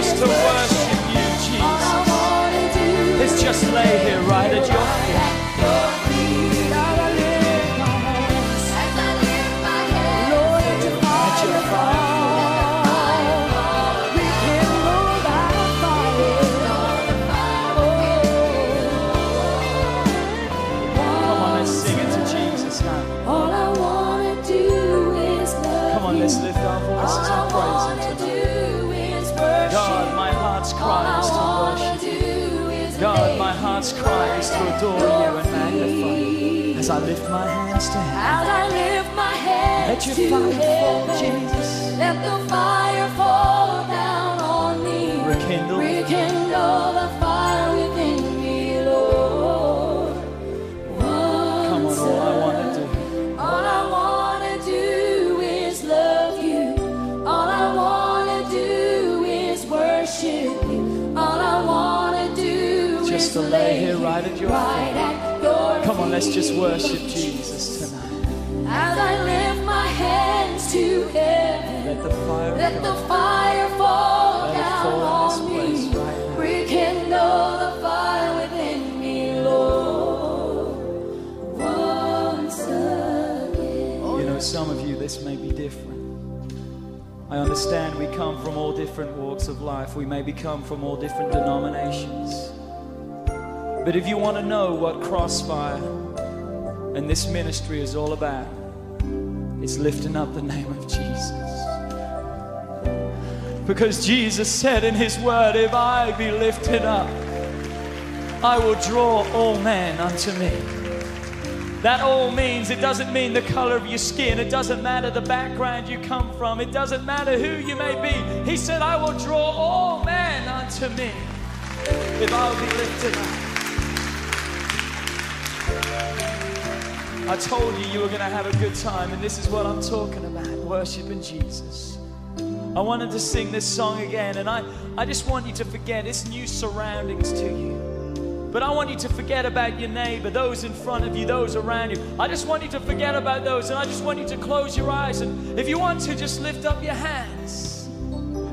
just to worship you, Jesus. Let's just lay here right at your feet. As I lift my hands to heaven, as I lift my hands, let your fire fall, Jesus. Let the fire fall down on me. Rekindle the fire within me, Lord. Come on, all I want to do is love you. All I want to do is worship you. All I want to do is just to lay here right at your feet. Come on, let's just worship Jesus tonight. As I lift my hands to heaven, let the fire fall down on me. Rekindle the fire within me, Lord. Once again. You know, some of you, this may be different. I understand we come from all different walks of life. We may come from all different denominations. But if you want to know what Crossfire and this ministry is all about, it's lifting up the name of Jesus. Because Jesus said in his word, if I be lifted up, I will draw all men unto me. That all means, it doesn't mean the color of your skin. It doesn't matter the background you come from. It doesn't matter who you may be. He said, I will draw all men unto me if I will be lifted up. I told you were going to have a good time, and this is what I'm talking about, worshiping Jesus. I wanted to sing this song again, and I just want you to forget it's new surroundings to you. But I want you to forget about your neighbor, those in front of you, those around you. I just want you to forget about those, and I just want you to close your eyes. And if you want to, just lift up your hands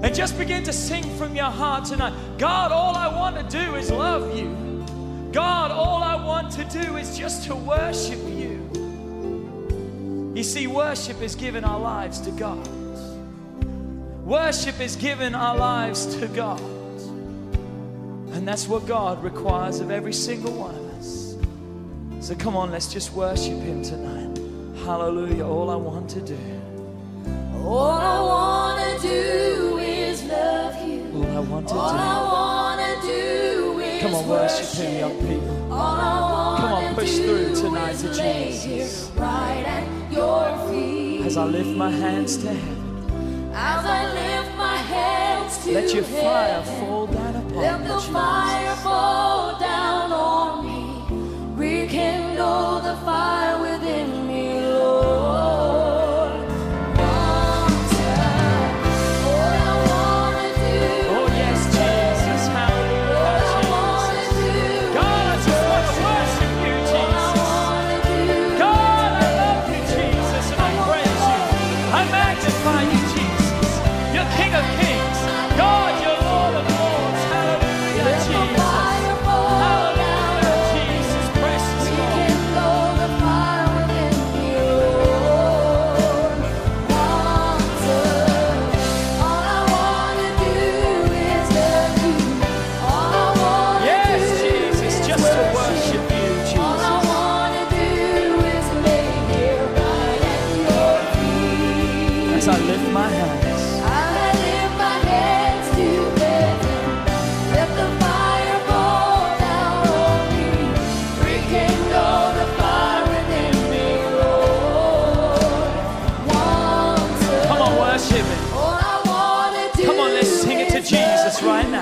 and just begin to sing from your heart tonight. God, all I want to do is love you. God, all I want to do is just to worship you. You see, worship is giving our lives to God. Worship is giving our lives to God. And that's what God requires of every single one of us. So come on, let's just worship him tonight. Hallelujah. All I want to do is love you. All I want to do is come on, worship him, young people. Push through tonight to Jesus. As I lift my hands to heaven, let your fire fall down upon me. Let the fire fall down on me. Rekindle the fire within me, Lord. I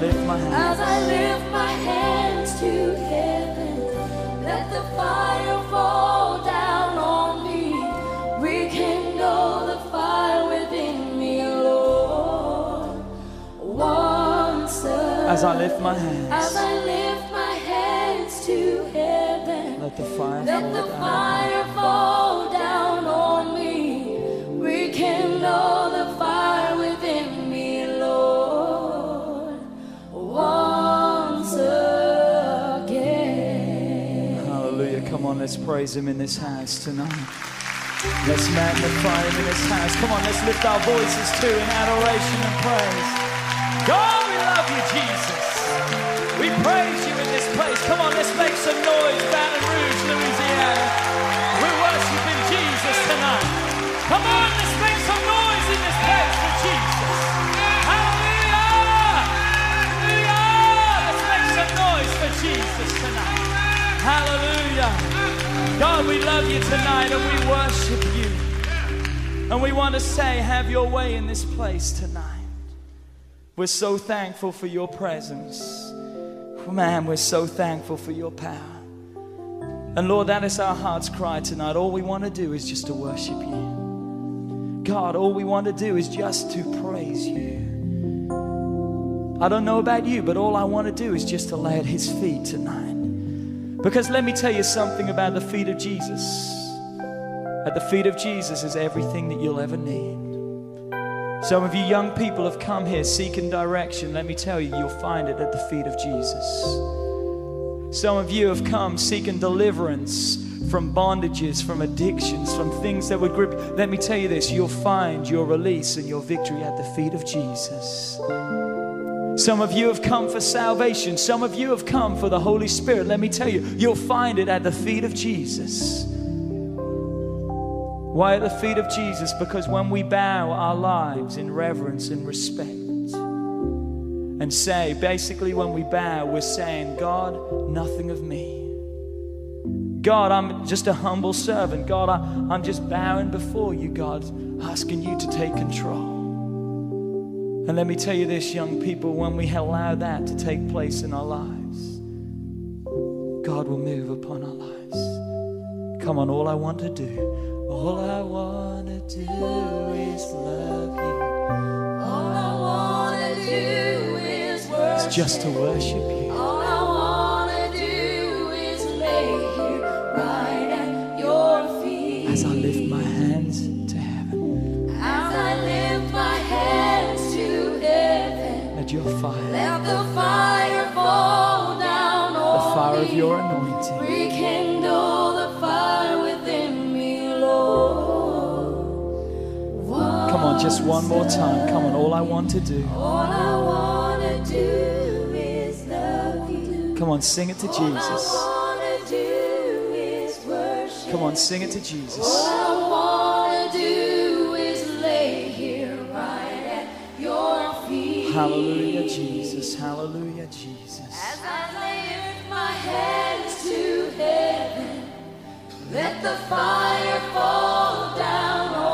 As I lift my hands to heaven, let the fire fall down on me. Rekindle the fire within me, Lord. Once again, as I lift my hands to heaven, let the fire fall down on me. Rekindle the fire within me, Lord, once again. Hallelujah. Come on, let's praise him in this house tonight. Let's magnify him in this house. Come on, let's lift our voices too in adoration and praise. God, we love you, Jesus. We praise you in this place. Come on, let's make some noise, Baton Rouge, Louisiana. We're worshiping Jesus tonight. Come on, let's make some noise in this place for Jesus. Hallelujah! Hallelujah! Let's make some noise for Jesus tonight. Hallelujah! God, we love you tonight and we worship you. And we want to say, have your way in this place tonight. We're so thankful for your presence. Man, we're so thankful for your power. And Lord, that is our heart's cry tonight. All we want to do is just to worship you. God, all we want to do is just to praise you. I don't know about you, but all I want to do is just to lay at his feet tonight. Because let me tell you something about the feet of Jesus. At the feet of Jesus is everything that you'll ever need. Some of you young people have come here seeking direction. Let me tell you, you'll find it at the feet of Jesus. Some of you have come seeking deliverance from bondages, from addictions, from things that would grip you. Let me tell you this, you'll find your release and your victory at the feet of Jesus. Some of you have come for salvation. Some of you have come for the Holy Spirit. Let me tell you, you'll find it at the feet of Jesus. Why at the feet of Jesus? Because when we bow our lives in reverence and respect and say, basically when we bow, we're saying, God, nothing of me. God, I'm just a humble servant. God, I'm just bowing before you, God, asking you to take control. And let me tell you this, young people, when we allow that to take place in our lives, God will move upon our lives. Come on, all I want to do is love you. All I want to do is worship. It's just to worship you. All I want to do is lay here right at your feet. As I lift my hands to heaven. As I lift my hands to heaven. Let your fire. Let the fire fall down on me. The fire of your anointing. Rekindle the fire within me. Come on, just one more time. Come on, all I want to do. All I want to do is love you. Come on, sing it to Jesus. All I want to do is worship. Come on, sing it to Jesus. All I want to do is lay here right at your feet. Hallelujah, Jesus. Hallelujah, Jesus. As I lift my hands to heaven, let the fire fall down on me.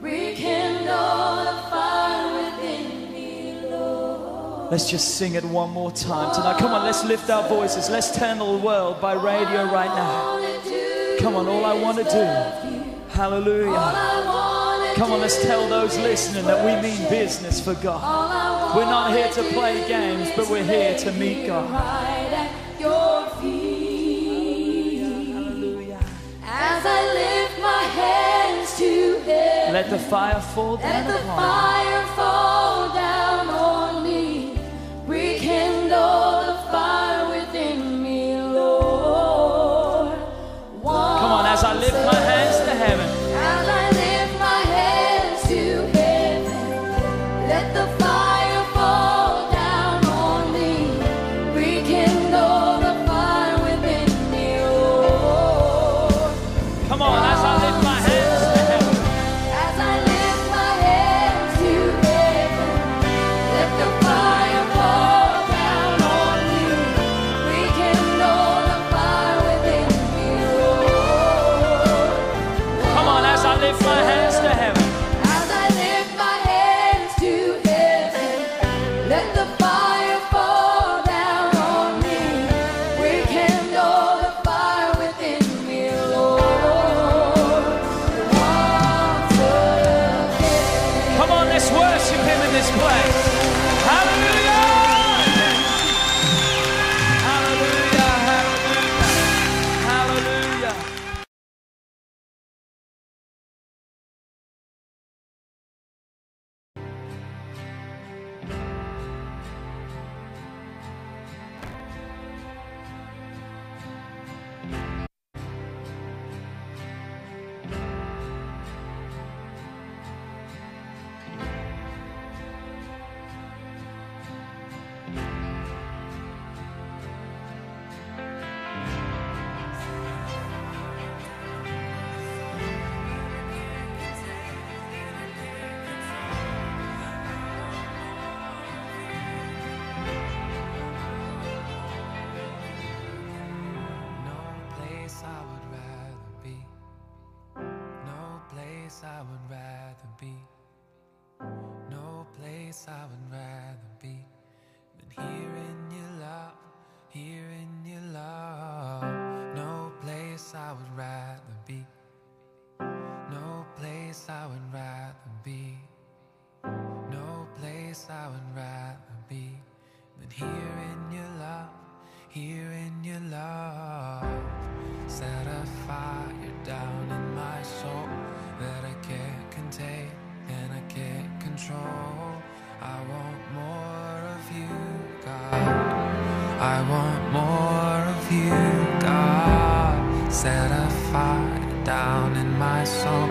Rekindle the fire within me, Lord. Let's just sing it one more time tonight. Come on, let's lift our voices. Let's turn the world by radio right now. Come on, all I want to do. Hallelujah. Come on, let's tell those listening that we mean business for God. We're not here to play games, but we're here to meet God. As I lift my hands to heaven, let the fire fall down on me. Let the fire fall down on me. Rekindle the fire within me, Lord. Come on, as I lift my hands to heaven. As I lift my hands to heaven, let the fire fall down on me. Rekindle the fire within me, Lord. Come on, as I lift my hands to heaven. As I lift my hands to heaven. want more of you, God. Set a fire down in my soul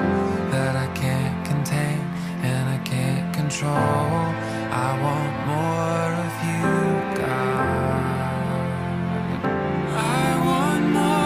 that I can't contain and I can't control. I want more of you, God. I want more.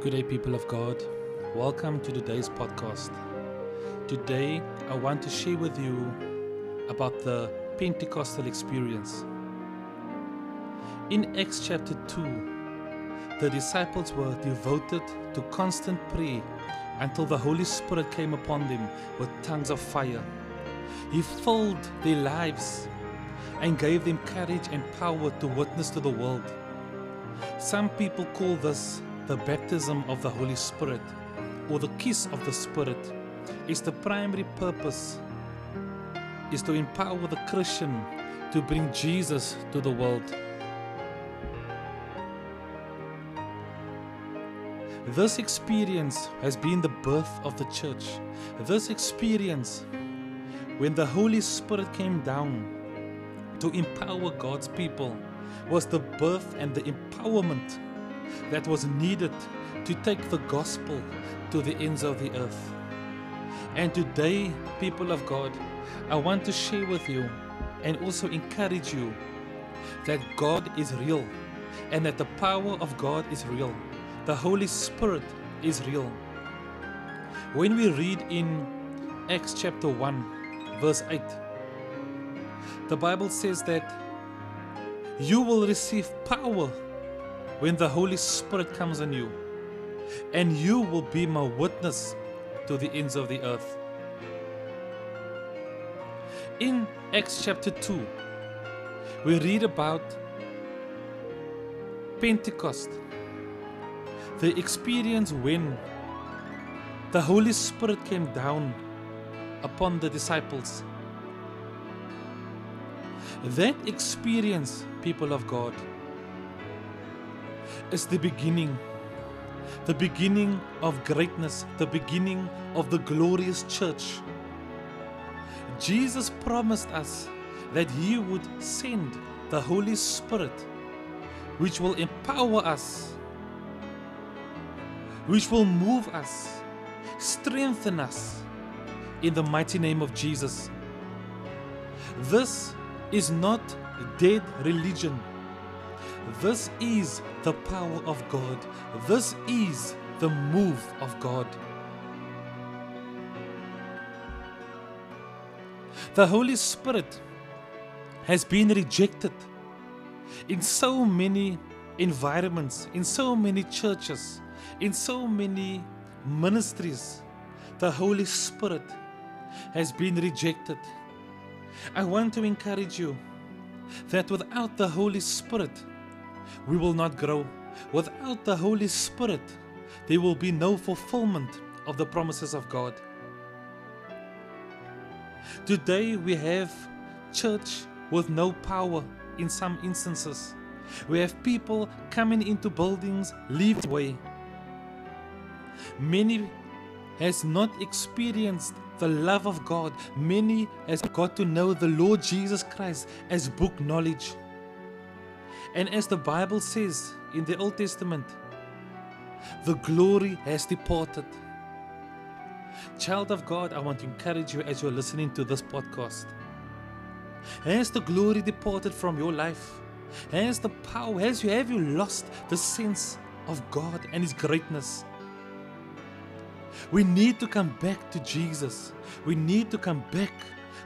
Good day, people of God. Welcome to today's podcast. Today, I want to share with you about the Pentecostal experience. In Acts chapter 2, the disciples were devoted to constant prayer until the Holy Spirit came upon them with tongues of fire. He filled their lives and gave them courage and power to witness to the world. Some people call this the baptism of the Holy Spirit, or the kiss of the Spirit. Is the primary purpose is to empower the Christian to bring Jesus to the world. This experience has been the birth of the church. This experience, when the Holy Spirit came down to empower God's people, was the birth and the empowerment that was needed to take the gospel to the ends of the earth. And today, people of God, I want to share with you and also encourage you that God is real and that the power of God is real. the Holy Spirit is real. When we read in Acts chapter 1 verse 8, the Bible says that you will receive power when the Holy Spirit comes on you, and you will be my witness to the ends of the earth. In Acts chapter 2, we read about Pentecost, the experience when the Holy Spirit came down upon the disciples. That experience, people of God, is the beginning of greatness, the beginning of the glorious church. Jesus promised us that He would send the Holy Spirit, which will empower us, which will move us, strengthen us in the mighty name of Jesus. This is not dead religion. This is the power of God. This is the move of God. The Holy Spirit has been rejected in so many environments, in so many churches, in so many ministries. The Holy Spirit has been rejected. I want to encourage you that without the Holy Spirit, we will not grow. Without the Holy Spirit, there will be no fulfillment of the promises of God. Today we have church with no power in some instances. We have people coming into buildings, leave the way. Many has not experienced the love of God. Many has got to know the Lord Jesus Christ as book knowledge. And as the Bible says in the Old Testament, the glory has departed. Child of God, I want to encourage you as you're listening to this podcast. Has the glory departed from your life? Has the power, have you lost the sense of God and His greatness? We need to come back to Jesus. We need to come back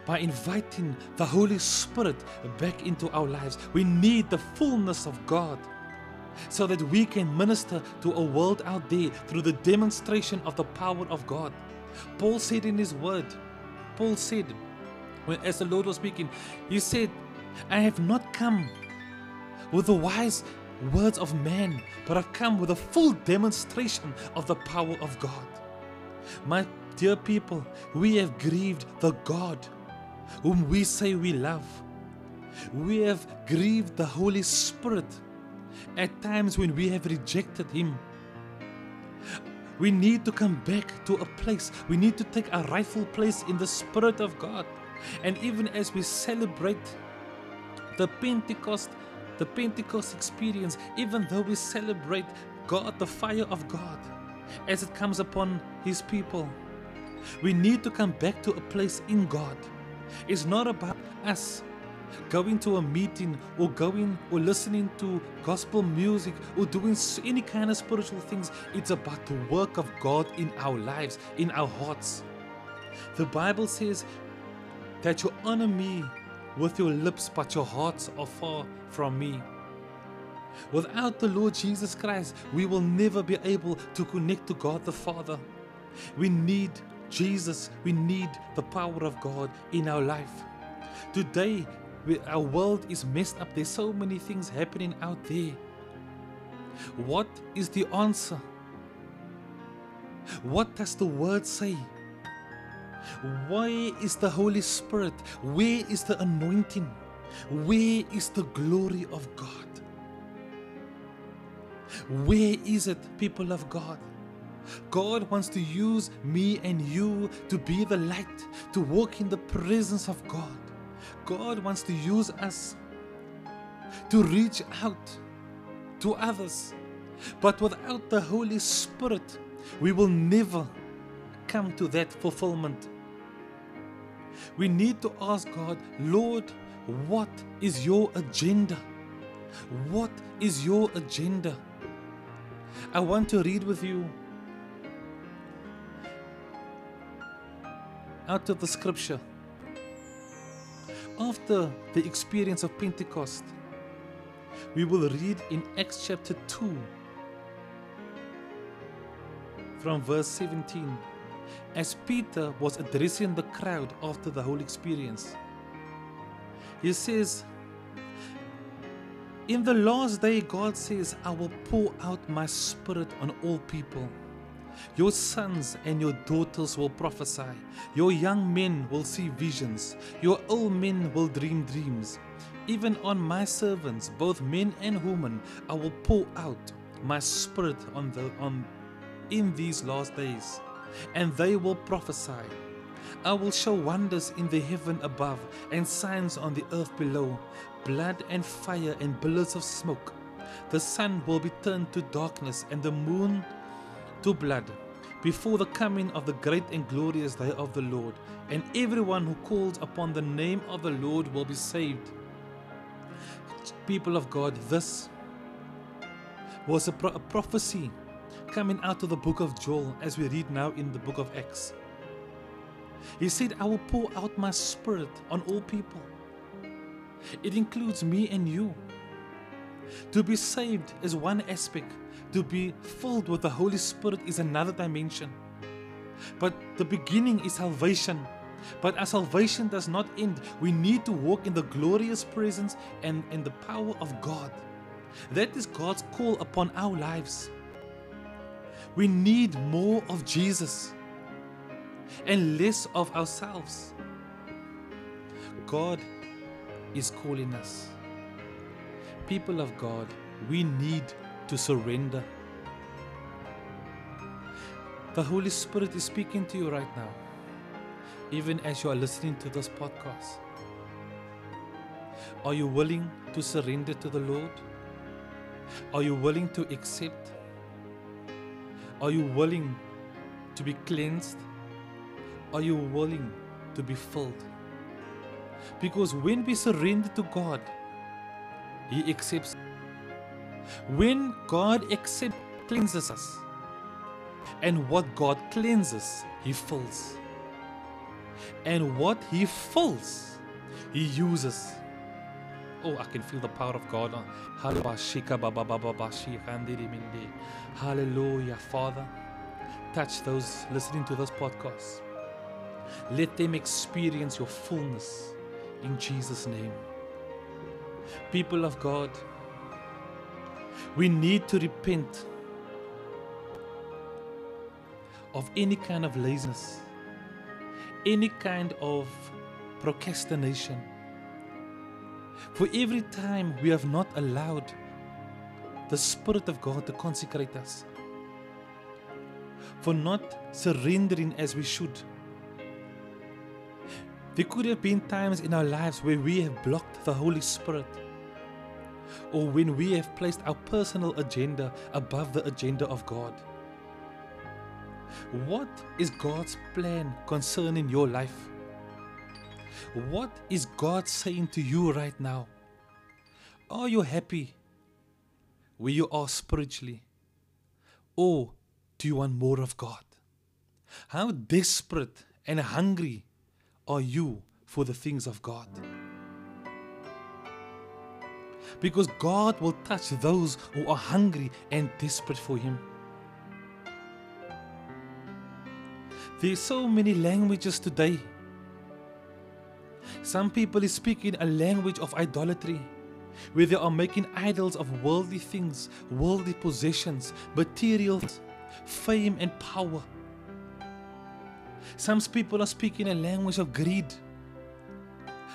by inviting the Holy Spirit back into our lives. We need the fullness of God so that we can minister to a world out there through the demonstration of the power of God. Paul said in his word, Paul said, as the Lord was speaking, He said, I have not come with the wise words of man, but I've come with a full demonstration of the power of God. My dear people, we have grieved the God whom we say we love. We have grieved the Holy Spirit at times when we have rejected Him. We need to come back to a place. We need to take a rightful place in the Spirit of God. And even as we celebrate the Pentecost experience, even though we celebrate God, the fire of God, as it comes upon His people, we need to come back to a place in God. It's not about us going to a meeting or going or listening to gospel music or doing any kind of spiritual things. It's about the work of God in our lives, in our hearts. The Bible says that you honor me with your lips, but your hearts are far from me. Without the Lord Jesus Christ, we will never be able to connect to God the Father. We need Jesus. We need the power of God in our life. Today, our world is messed up. There's so many things happening out there. What is the answer? What does the Word say? Where is the Holy Spirit? Where is the anointing? Where is the glory of God? Where is it, people of God? God wants to use me and you to be the light, to walk in the presence of God. God wants to use us to reach out to others. But without the Holy Spirit, we will never come to that fulfillment. We need to ask God, Lord, what is your agenda? What is your agenda? I want to read with you out of the scripture. After the experience of Pentecost, we will read in Acts chapter 2 from verse 17, as Peter was addressing the crowd after the whole experience. He says, in the last day, God says, I will pour out my spirit on all people. Your sons and your daughters will prophesy. Your young men will see visions. Your old men will dream dreams. Even on my servants, both men and women, I will pour out my spirit in these last days, and they will prophesy. I will show wonders in the heaven above and signs on the earth below, blood and fire and billows of smoke. The sun will be turned to darkness and the moon to blood, before the coming of the great and glorious day of the Lord, and everyone who calls upon the name of the Lord will be saved. People of God, this was a prophecy coming out of the book of Joel, as we read now in the book of Acts. He said, I will pour out my spirit on all people. It includes me and you. To be saved is one aspect. To be filled with the Holy Spirit is another dimension. But the beginning is salvation. But our salvation does not end. We need to walk in the glorious presence and in the power of God. That is God's call upon our lives. We need more of Jesus and less of ourselves. God is calling us. People of God, we need to surrender. The Holy Spirit is speaking to you right now, even as you are listening to this podcast. Are you willing to surrender to the Lord? Are you willing to accept? Are you willing to be cleansed? Are you willing to be filled? Because when we surrender to God, He accepts. When God cleanses us, and what God cleanses, He fills. And what He fills, He uses. Oh, I can feel the power of God. Hallelujah, Father. Touch those listening to this podcast. Let them experience your fullness in Jesus' name. People of God, we need to repent of any kind of laziness, any kind of procrastination. For every time we have not allowed the Spirit of God to consecrate us, for not surrendering as we should. There could have been times in our lives where we have blocked the Holy Spirit, or when we have placed our personal agenda above the agenda of God. What is God's plan concerning your life? What is God saying to you right now? Are you happy where you are spiritually? Or do you want more of God? How desperate and hungry are you for the things of God? Because God will touch those who are hungry and desperate for Him. There's so many languages today. Some people is speaking a language of idolatry, where they are making idols of worldly things, worldly possessions, materials, fame and power. Some people are speaking a language of greed,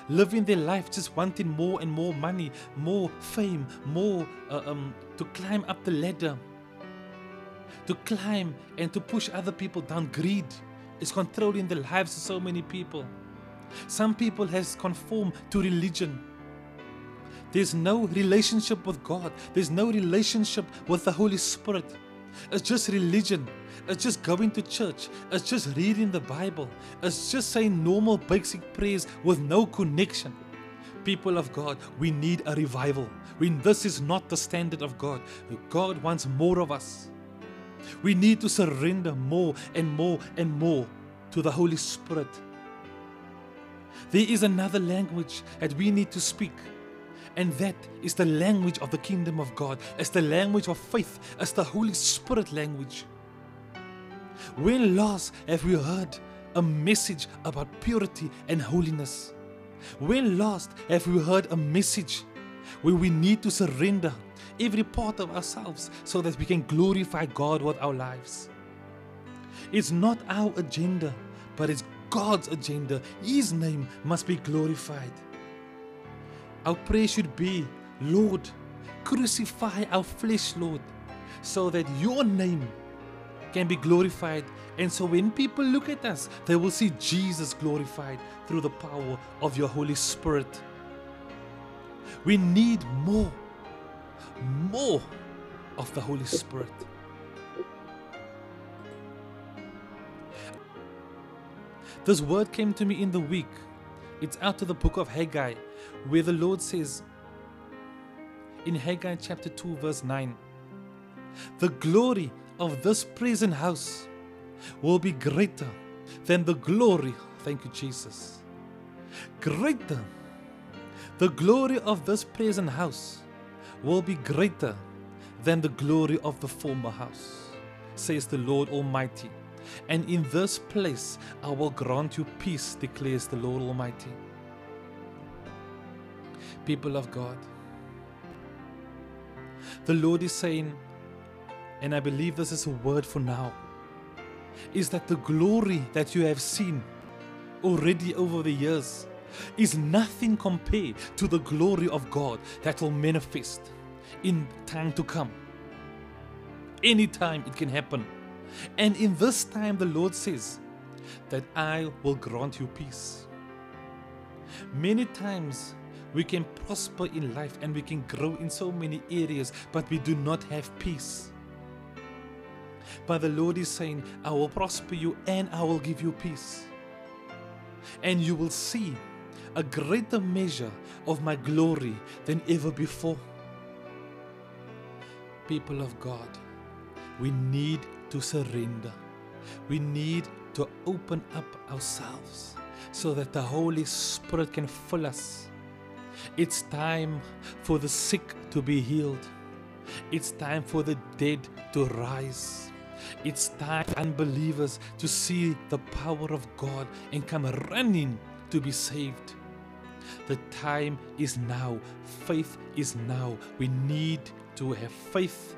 living their life just wanting more and more money, more fame, more to climb up the ladder, to climb and to push other people down. Greed is controlling the lives of so many people. Some people has conformed to religion. There's no relationship with God. There's no relationship with the Holy Spirit. It's just religion. It's just going to church. It's just reading the Bible. It's just saying normal basic prayers with no connection People of God, we need a revival. This is not the standard of God. God wants more of us. We need to surrender more and more and more to the Holy Spirit. There is another language that we need to speak. And that is the language of the kingdom of God. It's the language of faith. It's the Holy Spirit language. When last have we heard a message about purity and holiness? When last have we heard a message where we need to surrender every part of ourselves so that we can glorify God with our lives? It's not our agenda, but it's God's agenda. His name must be glorified. Our prayer should be, Lord, crucify our flesh, Lord, so that your name can be glorified. And so when people look at us, they will see Jesus glorified through the power of your Holy Spirit. We need more of the Holy Spirit. This word came to me in the week. It's out of the book of Haggai, where the Lord says, in Haggai chapter 2 verse 9, the glory of this present house will be greater than the glory, thank you Jesus, greater, the glory of this present house will be greater than the glory of the former house, says the Lord Almighty. And in this place I will grant you peace, declares the Lord Almighty. People of God, the Lord is saying, and I believe this is a word for now, is that the glory that you have seen already over the years is nothing compared to the glory of God that will manifest in time to come. Anytime it can happen. And in this time the Lord says that I will grant you peace. Many times we can prosper in life and we can grow in so many areas, but we do not have peace. But the Lord is saying, I will prosper you and I will give you peace. And you will see a greater measure of my glory than ever before. People of God, we need to surrender. We need to open up ourselves so that the Holy Spirit can fill us. It's time for the sick to be healed. It's time for the dead to rise. It's time for unbelievers to see the power of God and come running to be saved. The time is now. Faith is now. We need to have faith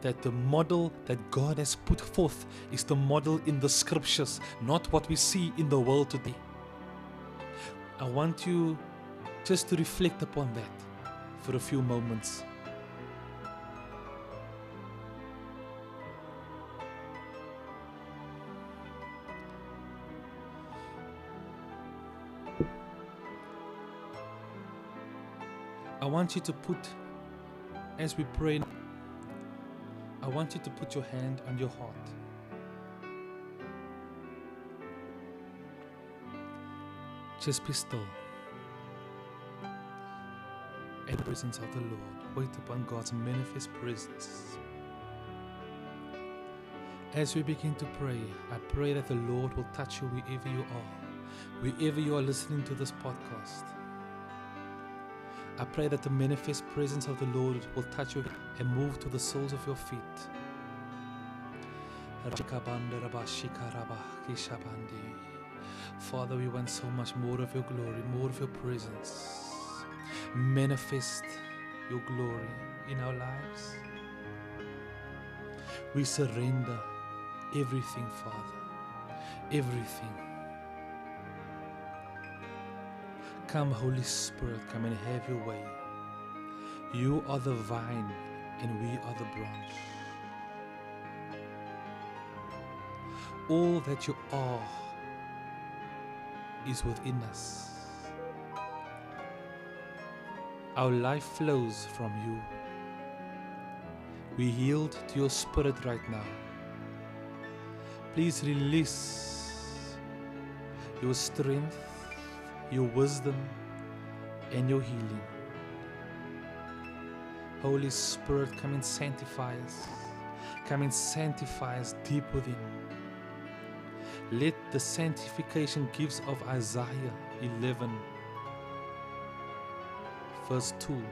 that the model that God has put forth is the model in the scriptures, not what we see in the world today. I want you just to reflect upon that for a few moments. I want you to put, as we pray, I want you to put your hand on your heart. Just be still. In the presence of the Lord, wait upon God's manifest presence. As we begin to pray, I pray that the Lord will touch you wherever you are, wherever you are listening to this podcast. I pray that the manifest presence of the Lord will touch you and move to the soles of your feet. Father, we want so much more of your glory, more of your presence. Manifest your glory in our lives. We surrender everything, Father. Everything. Come, Holy Spirit, come and have your way. You are the vine and we are the branch. All that you are is within us. Our life flows from you. We yield to your Spirit right now. Please release your strength, your wisdom, and your healing. Holy Spirit, come and sanctify us. Come and sanctify us deep within. Let the sanctification gifts of Isaiah 11, verse 2,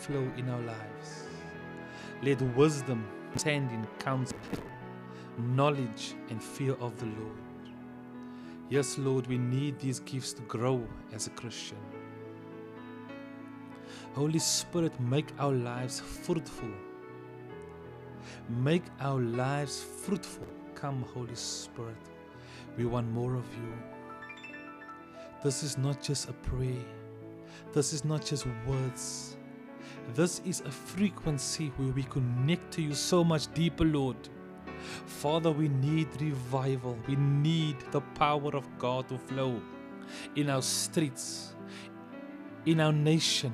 flow in our lives. Let wisdom, understanding, counsel, knowledge, and fear of the Lord. Yes, Lord, we need these gifts to grow as a Christian. Holy Spirit, make our lives fruitful. Make our lives fruitful. Come, Holy Spirit, we want more of you. This is not just a prayer. This is not just words. This is a frequency where we connect to you so much deeper, Lord. Father, we need revival. We need the power of God to flow in our streets, in our nation.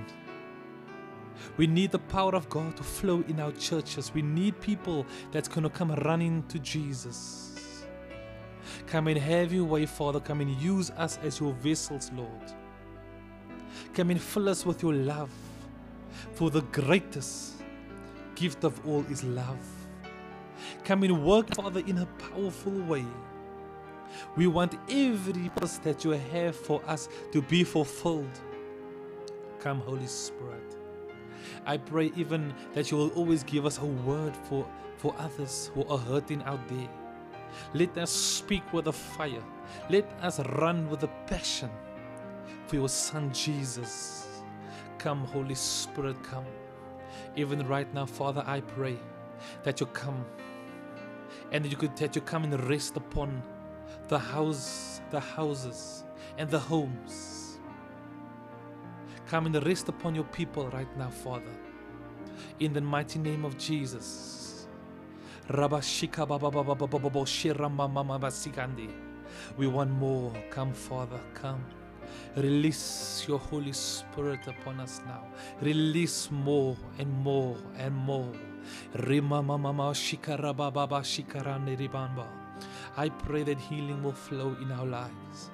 We need the power of God to flow in our churches. We need people that's going to come running to Jesus. Come and have your way, Father. Come and use us as your vessels, Lord. Come and fill us with your love. For the greatest gift of all is love. Come and work, Father, in a powerful way. We want every purpose that you have for us to be fulfilled. Come, Holy Spirit. I pray even that you will always give us a word for others who are hurting out there. Let us speak with a fire. Let us run with a passion for your Son Jesus. Come, Holy Spirit, come. Even right now, Father, I pray that you come and that you come and rest upon the houses and the homes. Come and rest upon your people right now, Father. In the mighty name of Jesus. We want more. Come, Father, come. Release your Holy Spirit upon us now. Release more and more and more. I pray that healing will flow in our lives.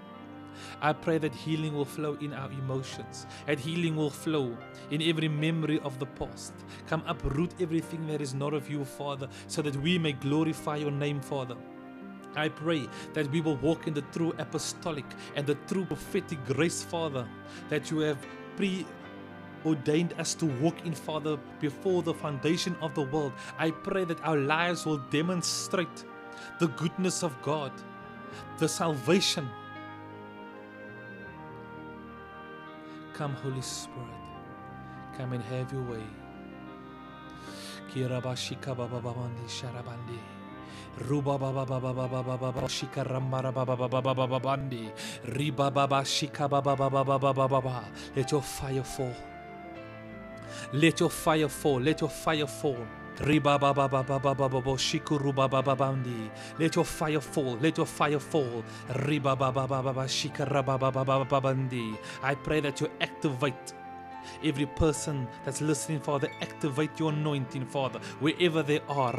I pray that healing will flow in our emotions, that healing will flow in every memory of the past. Come, uproot everything that is not of you, Father, so that we may glorify your name, Father. I pray that we will walk in the true apostolic and the true prophetic grace, Father, that you have preordained us to walk in, Father, before the foundation of the world. I pray that our lives will demonstrate the goodness of God, the salvation. Come, Holy Spirit, come and have your way. Let your fire fall. Let your fire fall. Let your fire fall. Let your fire fall. Let your fire fall. I pray that you activate every person that's listening, Father. Activate your anointing, Father, wherever they are.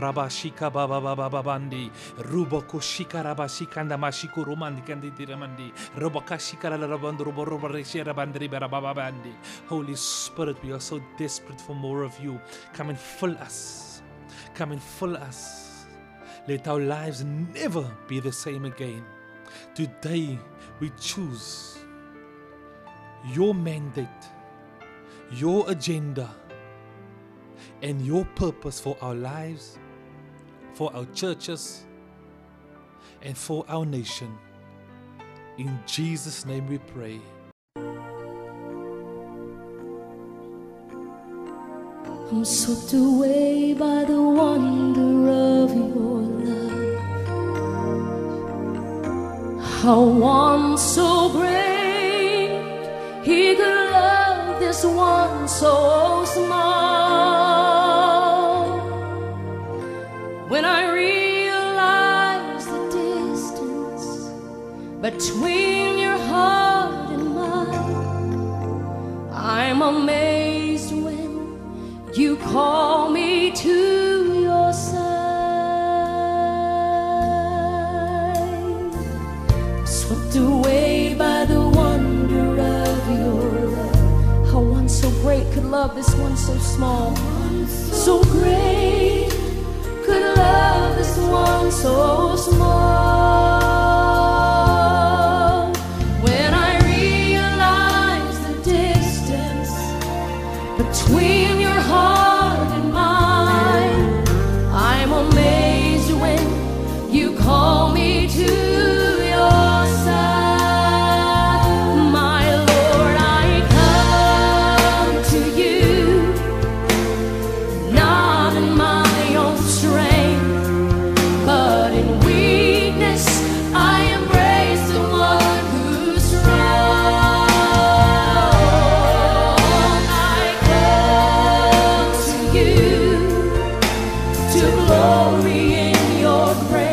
Holy Spirit, we are so desperate for more of you. Come and fill us. Come and fill us. Let our lives never be the same again. Today we choose your mandate, your agenda, and your purpose for our lives, for our churches, and for our nation. In Jesus' name we pray. I'm swept away by the wonder of your love. How one so great he could love this one so small. When I realize the distance between your heart and mine, I'm amazed when you call me to your side. Swept away by the wonder of your love. love this one so small, so great, could love this one so small. When I realize the distance between your heart and mine, I'm amazed when you call me to. To glory in your grace.